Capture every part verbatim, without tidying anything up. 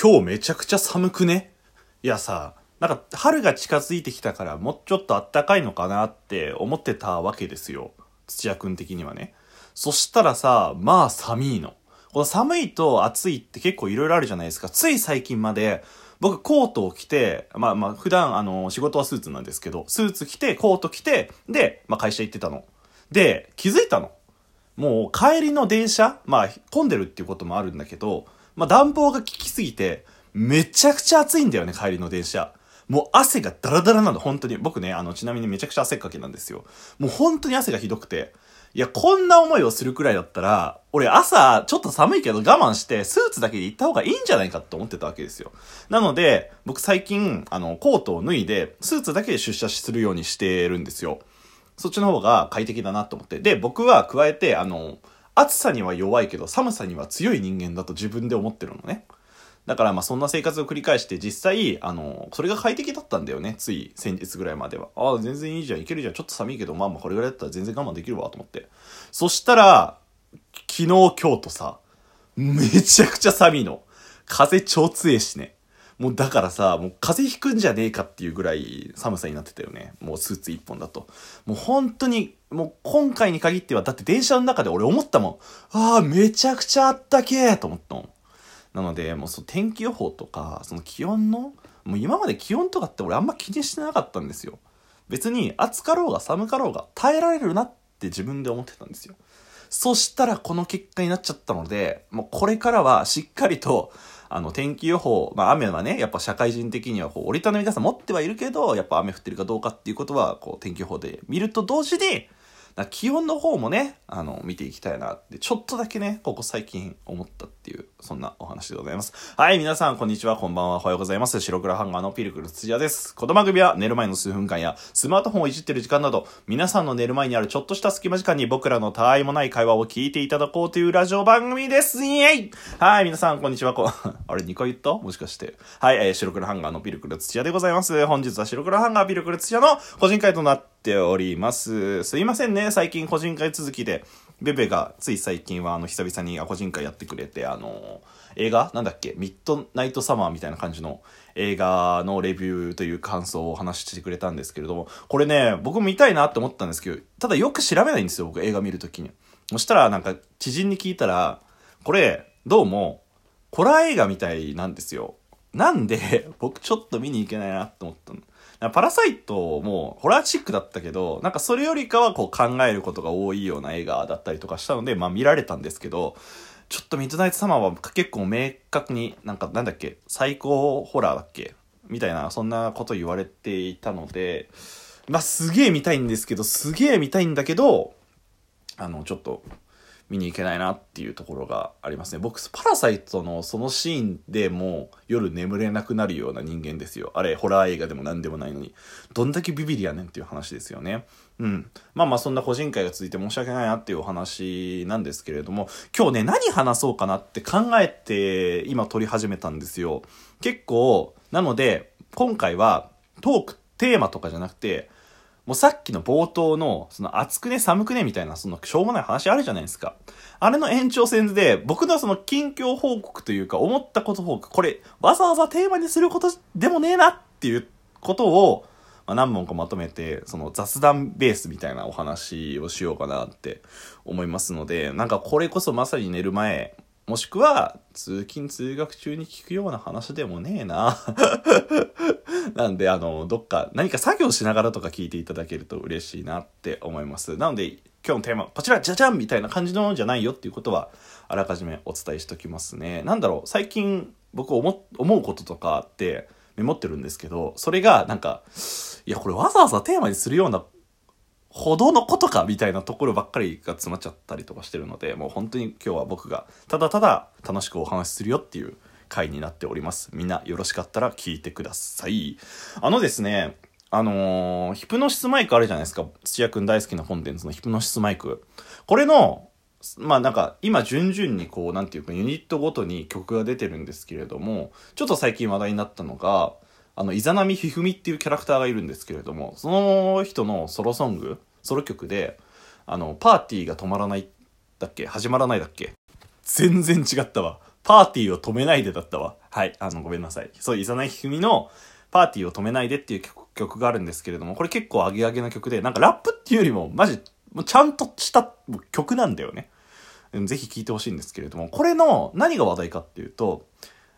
今日めちゃくちゃ寒くね？いやさ、なんか春が近づいてきたからもうちょっとあったかいのかなって思ってたわけですよ、土屋くん的にはね。そしたらさ、まあ寒いの。この寒いと暑いって結構いろいろあるじゃないですか。つい最近まで僕コートを着て、まあまあ普段あの仕事はスーツなんですけど、スーツ着てコート着て、で、まあ会社行ってたの。で、気づいたの。もう帰りの電車、まあ混んでるっていうこともあるんだけど、まあ暖房が効きすぎてめちゃくちゃ暑いんだよね、帰りの電車。もう汗がダラダラなの、本当に。僕ね、あのちなみにめちゃくちゃ汗っかきなんですよ。もう本当に汗がひどくて。いや、こんな思いをするくらいだったら、俺朝ちょっと寒いけど我慢してスーツだけで行った方がいいんじゃないかって思ってたわけですよ。なので、僕最近、あの、コートを脱いで、スーツだけで出社するようにしてるんですよ。そっちの方が快適だなと思って。で、僕は加えて、あの、暑さには弱いけど寒さには強い人間だと自分で思ってるのね。だからまあそんな生活を繰り返して、実際あのそれが快適だったんだよね。つい先日ぐらいまではああ全然いいじゃん、いけるじゃん、ちょっと寒いけどまあまあこれぐらいだったら全然我慢できるわと思って。そしたら昨日今日とさ、めちゃくちゃ寒いの。風超強いしね。もうだからさ、もう風邪ひくんじゃねえかっていうぐらい寒さになってたよね。もうスーツ一本だと。もう本当に、もう今回に限っては、だって電車の中で俺思ったもん。ああ、めちゃくちゃあったけーと思ったもん。なので、もうその天気予報とか、その気温の、もう今まで気温とかって俺あんま気にしてなかったんですよ。別に暑かろうが寒かろうが耐えられるなって自分で思ってたんですよ。そしたらこの結果になっちゃったので、もうこれからはしっかりと、あの天気予報、まあ雨はね、やっぱ社会人的にはこう折りたたみ傘持ってはいるけど、やっぱ雨降ってるかどうかっていうことはこう天気予報で見ると同時に、気温の方もね、あの見ていきたいなってちょっとだけね、ここ最近思ったっていう、そんなお話でございます。はい、皆さんこんにちは、こんばんは、おはようございます。白黒ハンガーのピルクル土屋です。この番組は寝る前の数分間やスマートフォンをいじってる時間など、皆さんの寝る前にあるちょっとした隙間時間に僕らのたわいもない会話を聞いていただこうというラジオ番組です。イエイ。はい、皆さんこんにちは、こあれにかい言ったもしかして。はい、えー、白黒ハンガーのピルクル土屋でございます。本日は白黒ハンガーピルクル土屋の個人会となってております。すいませんね、最近個人会続きで、ベベがつい最近はあの久々に個人会やってくれて、あの映画なんだっけ、ミッドナイトサマーみたいな感じの映画のレビューという感想を話してくれたんですけれども、これね僕も見たいなって思ったんですけど、ただよく調べないんですよ、僕映画見るときに。そしたらなんか知人に聞いたら、これどうもホラー映画みたいなんですよ。なんで僕ちょっと見に行けないなと思ったの。パラサイトもホラーチックだったけど、なんかそれよりかはこう考えることが多いような映画だったりとかしたので、まあ見られたんですけど、ちょっとミッドナイトサマーは結構明確になんかなんだっけ、最高ホラーだっけみたいな、そんなこと言われていたので、まあすげえ見たいんですけど、すげえ見たいんだけど、あのちょっと見に行けないなっていうところがありますね。僕パラサイトのそのシーンでもう夜眠れなくなるような人間ですよ。あれホラー映画でも何でもないのに、どんだけビビりやねんっていう話ですよね。うん、まあまあそんな個人会が続いて申し訳ないなっていうお話なんですけれども、今日ね何話そうかなって考えて今撮り始めたんですよ。結構なので今回はトークテーマとかじゃなくて、もうさっきの冒頭の、その暑くね寒くねみたいな、そのしょうもない話あるじゃないですか。あれの延長線で、僕のその近況報告というか、思ったこと報告、これ、わざわざテーマにすることでもねえなっていうことを、まあ、何本かまとめて、その雑談ベースみたいなお話をしようかなって思いますので、なんかこれこそまさに寝る前、もしくは通勤通学中に聞くような話でもねえななんであのどっか何か作業しながらとか聞いていただけると嬉しいなって思います。なので今日のテーマこちらじゃじゃんみたいな感じのじゃないよっていうことはあらかじめお伝えしときますね。なんだろう、最近僕 思, 思うこととかってメモってるんですけど、それがなんかいやこれわざわざテーマにするようなほどのことかみたいなところばっかりが詰まっちゃったりとかしてるので、もう本当に今日は僕がただただ楽しくお話しするよっていう回になっております。みんなよろしかったら聞いてください。あのですね、あのー、ヒプノシスマイクあるじゃないですか、土屋くん大好きなコンテンツのヒプノシスマイク。これのまあなんか今順々にこうなんていうかユニットごとに曲が出てるんですけれども、ちょっと最近話題になったのが、あのイザナミひふみっていうキャラクターがいるんですけれども、その人のソロソングソロ曲で、あのパーティーが止まらないだっけ、始まらないだっけ、全然違ったわ。パーティーを止めないでだったわ。はい、あの、ごめんなさい。そう、イザナギ組のパーティーを止めないでっていう曲があるんですけれども、これ結構アゲアゲな曲で、なんかラップっていうよりも、マジ、ちゃんとした曲なんだよね。ぜひ聴いてほしいんですけれども、これの何が話題かっていうと、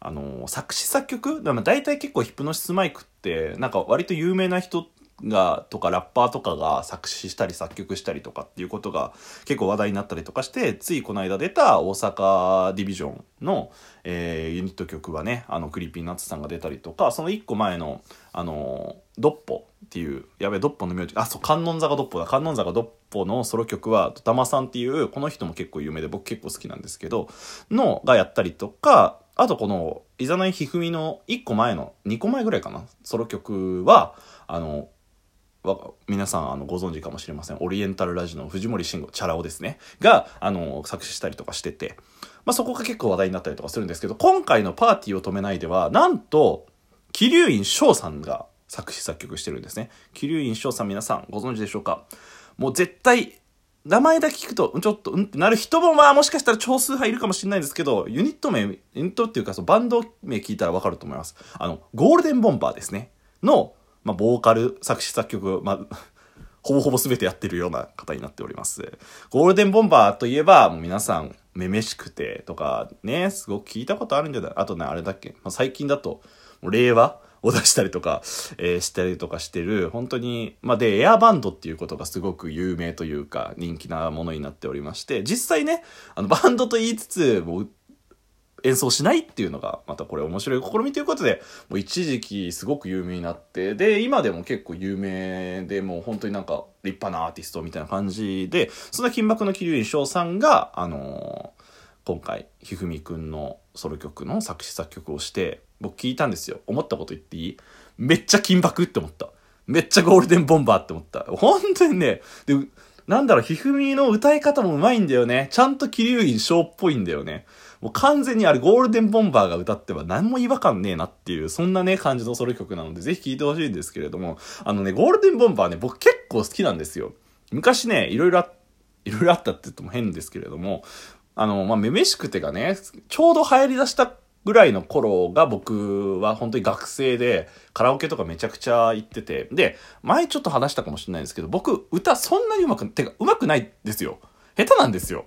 あの、作詞作曲、だいたい結構ヒプノシスマイクって、なんか割と有名な人が、とかラッパーとかが作詞したり作曲したりとかっていうことが結構話題になったりとかして、ついこの間出た大阪ディビジョンの、えー、ユニット曲はね、あのcreepy_nutsさんが出たりとか、そのいっこまえの、あのー、ドッポっていう、やべえドッポの名字、あ、そう、観音坂ドッポだ、観音坂ドッポのソロ曲はドタマさんっていう、この人も結構有名で僕結構好きなんですけどのがやったりとか、あとこのイザナギひふみのいっこまえのにこまえぐらいかな、ソロ曲はあの皆さんあのご存知かもしれません、オリエンタルラジオの藤森慎吾、チャラ男ですねがあの作詞したりとかしてて、まあ、そこが結構話題になったりとかするんですけど、今回のパーティーを止めないではなんと鬼龍院翔さんが作詞作曲してるんですね。鬼龍院翔さん、皆さんご存知でしょうか。もう絶対名前だけ聞くとちょっとうんってなる人も、まあもしかしたら少数派いるかもしれないんですけど、ユニット名、ユニットっていうかそのバンド名聞いたら分かると思います。あのゴールデンボンバーですねの、まあ、ボーカル、作詞作曲、まあ、ほぼほぼ全てやってるような方になっております。ゴールデンボンバーといえばもう皆さんめめしくてとかね、すごく聞いたことあるんじゃない。あとね、あれだっけ、まあ、最近だともう令和を出したりとか、えー、したりとかしてる、本当に、まあ、でエアバンドっていうことがすごく有名というか人気なものになっておりまして、実際ね、あのバンドと言いつつもう演奏しないっていうのがまたこれ面白い試みということで、もう一時期すごく有名になって、で今でも結構有名で、もう本当になんか立派なアーティストみたいな感じで、そんな金箔の桐生翔さんが、あのー、今回ひふみくんのソロ曲の作詞作曲をして、僕聞いたんですよ。思ったこと言っていい？めっちゃ金箔って思った、めっちゃゴールデンボンバーって思った、本当にね。でなんだろう、ひふみの歌い方もうまいんだよね。ちゃんと桐生翔っぽいんだよね。もう完全にあれゴールデンボンバーが歌っては何も違和感ねえなっていう、そんなね感じのソロ曲なので、ぜひ聴いてほしいんですけれども、あのね、ゴールデンボンバーね、僕結構好きなんですよ。昔ね、いろいろあ、いろいろあったって言っても変ですけれども、あの、まあ、めめしくてがね、ちょうど流行りだしたぐらいの頃が、僕は本当に学生でカラオケとかめちゃくちゃ行ってて、で前ちょっと話したかもしれないんですけど、僕歌そんなにうまくてかうまくないですよ。下手なんですよ。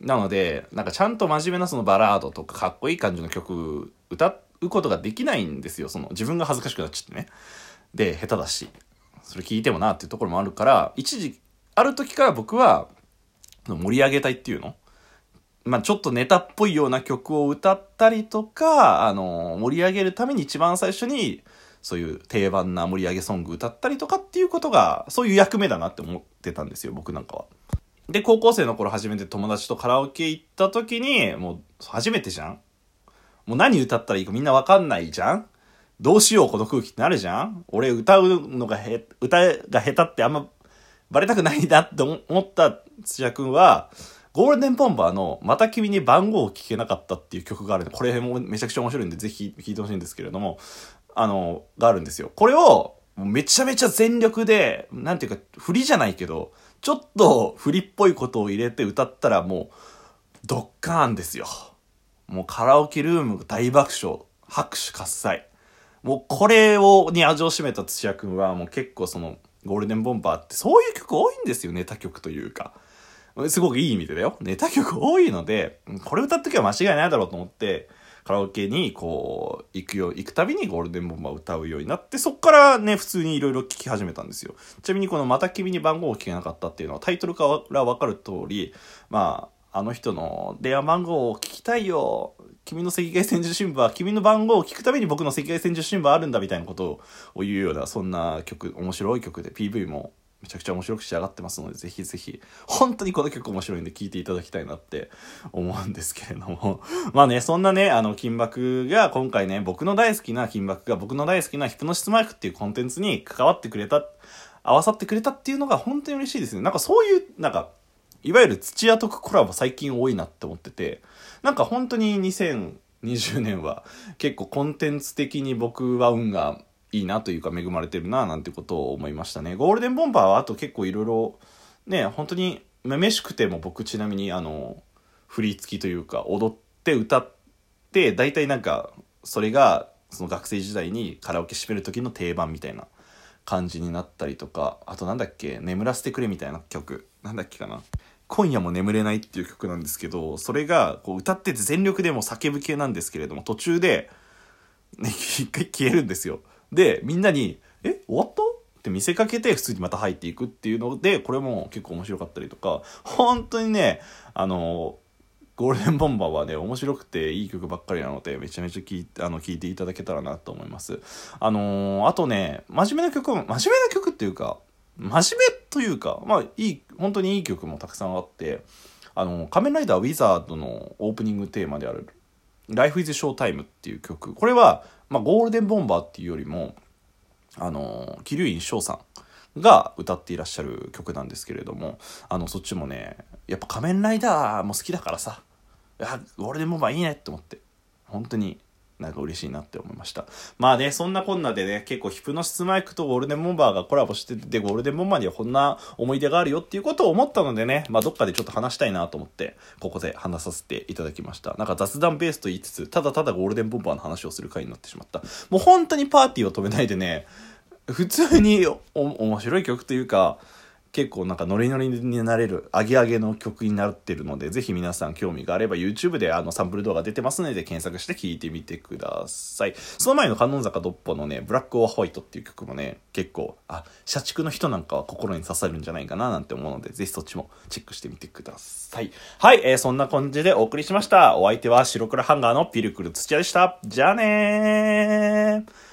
なのでなんかちゃんと真面目なそのバラードとかかっこいい感じの曲歌うことができないんですよ。その自分が恥ずかしくなっちゃってね。で下手だし、それ聞いてもなっていうところもあるから、一時ある時から僕は盛り上げたいっていうの、まあ、ちょっとネタっぽいような曲を歌ったりとか、あの盛り上げるために一番最初にそういう定番な盛り上げソング歌ったりとかっていうことが、そういう役目だなって思ってたんですよ、僕なんかは。で高校生の頃初めて友達とカラオケ行った時に、もう初めてじゃん、もう何歌ったらいいかみんな分かんないじゃん、どうしようこの空気ってなるじゃん。俺歌うのがへ歌が下手ってあんまバレたくないなって思った土屋くんは、ゴールデンボンバーのまた君に番号を聞けなかったっていう曲があるんで、これもめちゃくちゃ面白いんでぜひ聴いてほしいんですけれども、あのがあるんですよ。これをめちゃめちゃ全力で、なんていうか振りじゃないけどちょっと振りっぽいことを入れて歌ったら、もうドッカーンですよ。もうカラオケルーム大爆笑、拍手喝采。もうこれをに味を占めた土屋くんは、もう結構そのゴールデンボンバーってそういう曲多いんですよね、ネタ曲というか。すごくいい意味でだよ。ネタ曲多いので、これ歌っときは間違いないだろうと思って、カラオケにこう、行くよ、行くたびにゴールデンボンバー歌うようになって、そっからね、普通にいろいろ聴き始めたんですよ。ちなみにこのまた君に番号を聞けなかったっていうのは、タイトルからわかる通り、まあ、あの人の電話番号を聞きたいよ。君の赤外線受信部は、君の番号を聞くたびに僕の赤外線受信部はあるんだみたいなことを言うような、そんな曲、面白い曲で、ピーブイ も、めちゃくちゃ面白く仕上がってますので、ぜひぜひ本当にこの曲面白いんで聴いていただきたいなって思うんですけれどもまあね、そんなね、あの金箔が今回ね、僕の大好きな金箔が僕の大好きなヒプノシスマイクっていうコンテンツに関わってくれた、合わさってくれたっていうのが本当に嬉しいですね。なんかそういう、なんかいわゆる土屋特コラボ最近多いなって思ってて、なんか本当ににせんにじゅうねんは結構コンテンツ的に僕は運がいいなというか恵まれてるななんてことを思いましたね。ゴールデンボンバーはあと結構いろいろね、本当にめめしくても僕ちなみにあの振り付きというか踊って歌っで大体なんかそれがその学生時代にカラオケ閉める時の定番みたいな感じになったりとか、あとなんだっけ、眠らせてくれみたいな曲、なんだっけかな、今夜も眠れないっていう曲なんですけど、それがこう歌ってて全力でもう叫ぶ系なんですけれども、途中で、ね、一回消えるんですよ。でみんなにえ終わったって見せかけて普通にまた入っていくっていうので、これも結構面白かったりとか、本当にね、あのゴールデンボンバーはね面白くていい曲ばっかりなので、めちゃめちゃ聴 い, あの聞いていただけたらなと思います。あのー、あとね、真面目な曲真面目な曲っていうか真面目というか、まあいい、本当にいい曲もたくさんあって、あの仮面ライダーウィザードのオープニングテーマである Life is Showtime っていう曲、これは、まあ、ゴールデンボンバーっていうよりもあの桐生翔さんが歌っていらっしゃる曲なんですけれども、あのそっちもね、やっぱ仮面ライダーも好きだからさ、あゴールデンボンバーいいねって思って、本当になんか嬉しいなって思いました。まあね、そんなこんなでね、結構ヒプノシスマイクとゴールデンボンバーがコラボしてて、ゴールデンボンバーにはこんな思い出があるよっていうことを思ったのでね、まあどっかでちょっと話したいなと思ってここで話させていただきました。なんか雑談ベースと言いつつ、ただただゴールデンボンバーの話をする回になってしまった。もう本当にパーティーを止めないでね、普通にお面白い曲というか、結構なんかノリノリになれるアゲアゲの曲になってるので、ぜひ皆さん興味があれば YouTube であのサンプル動画出てますので検索して聴いてみてください。その前の観音坂ドッポのね、ブラックオアホワイトっていう曲もね、結構あ社畜の人なんかは心に刺さるんじゃないかななんて思うので、ぜひそっちもチェックしてみてください。はい、えー、そんな感じでお送りしました。お相手は白黒ハンガーのピルクル土屋でした。じゃあねー。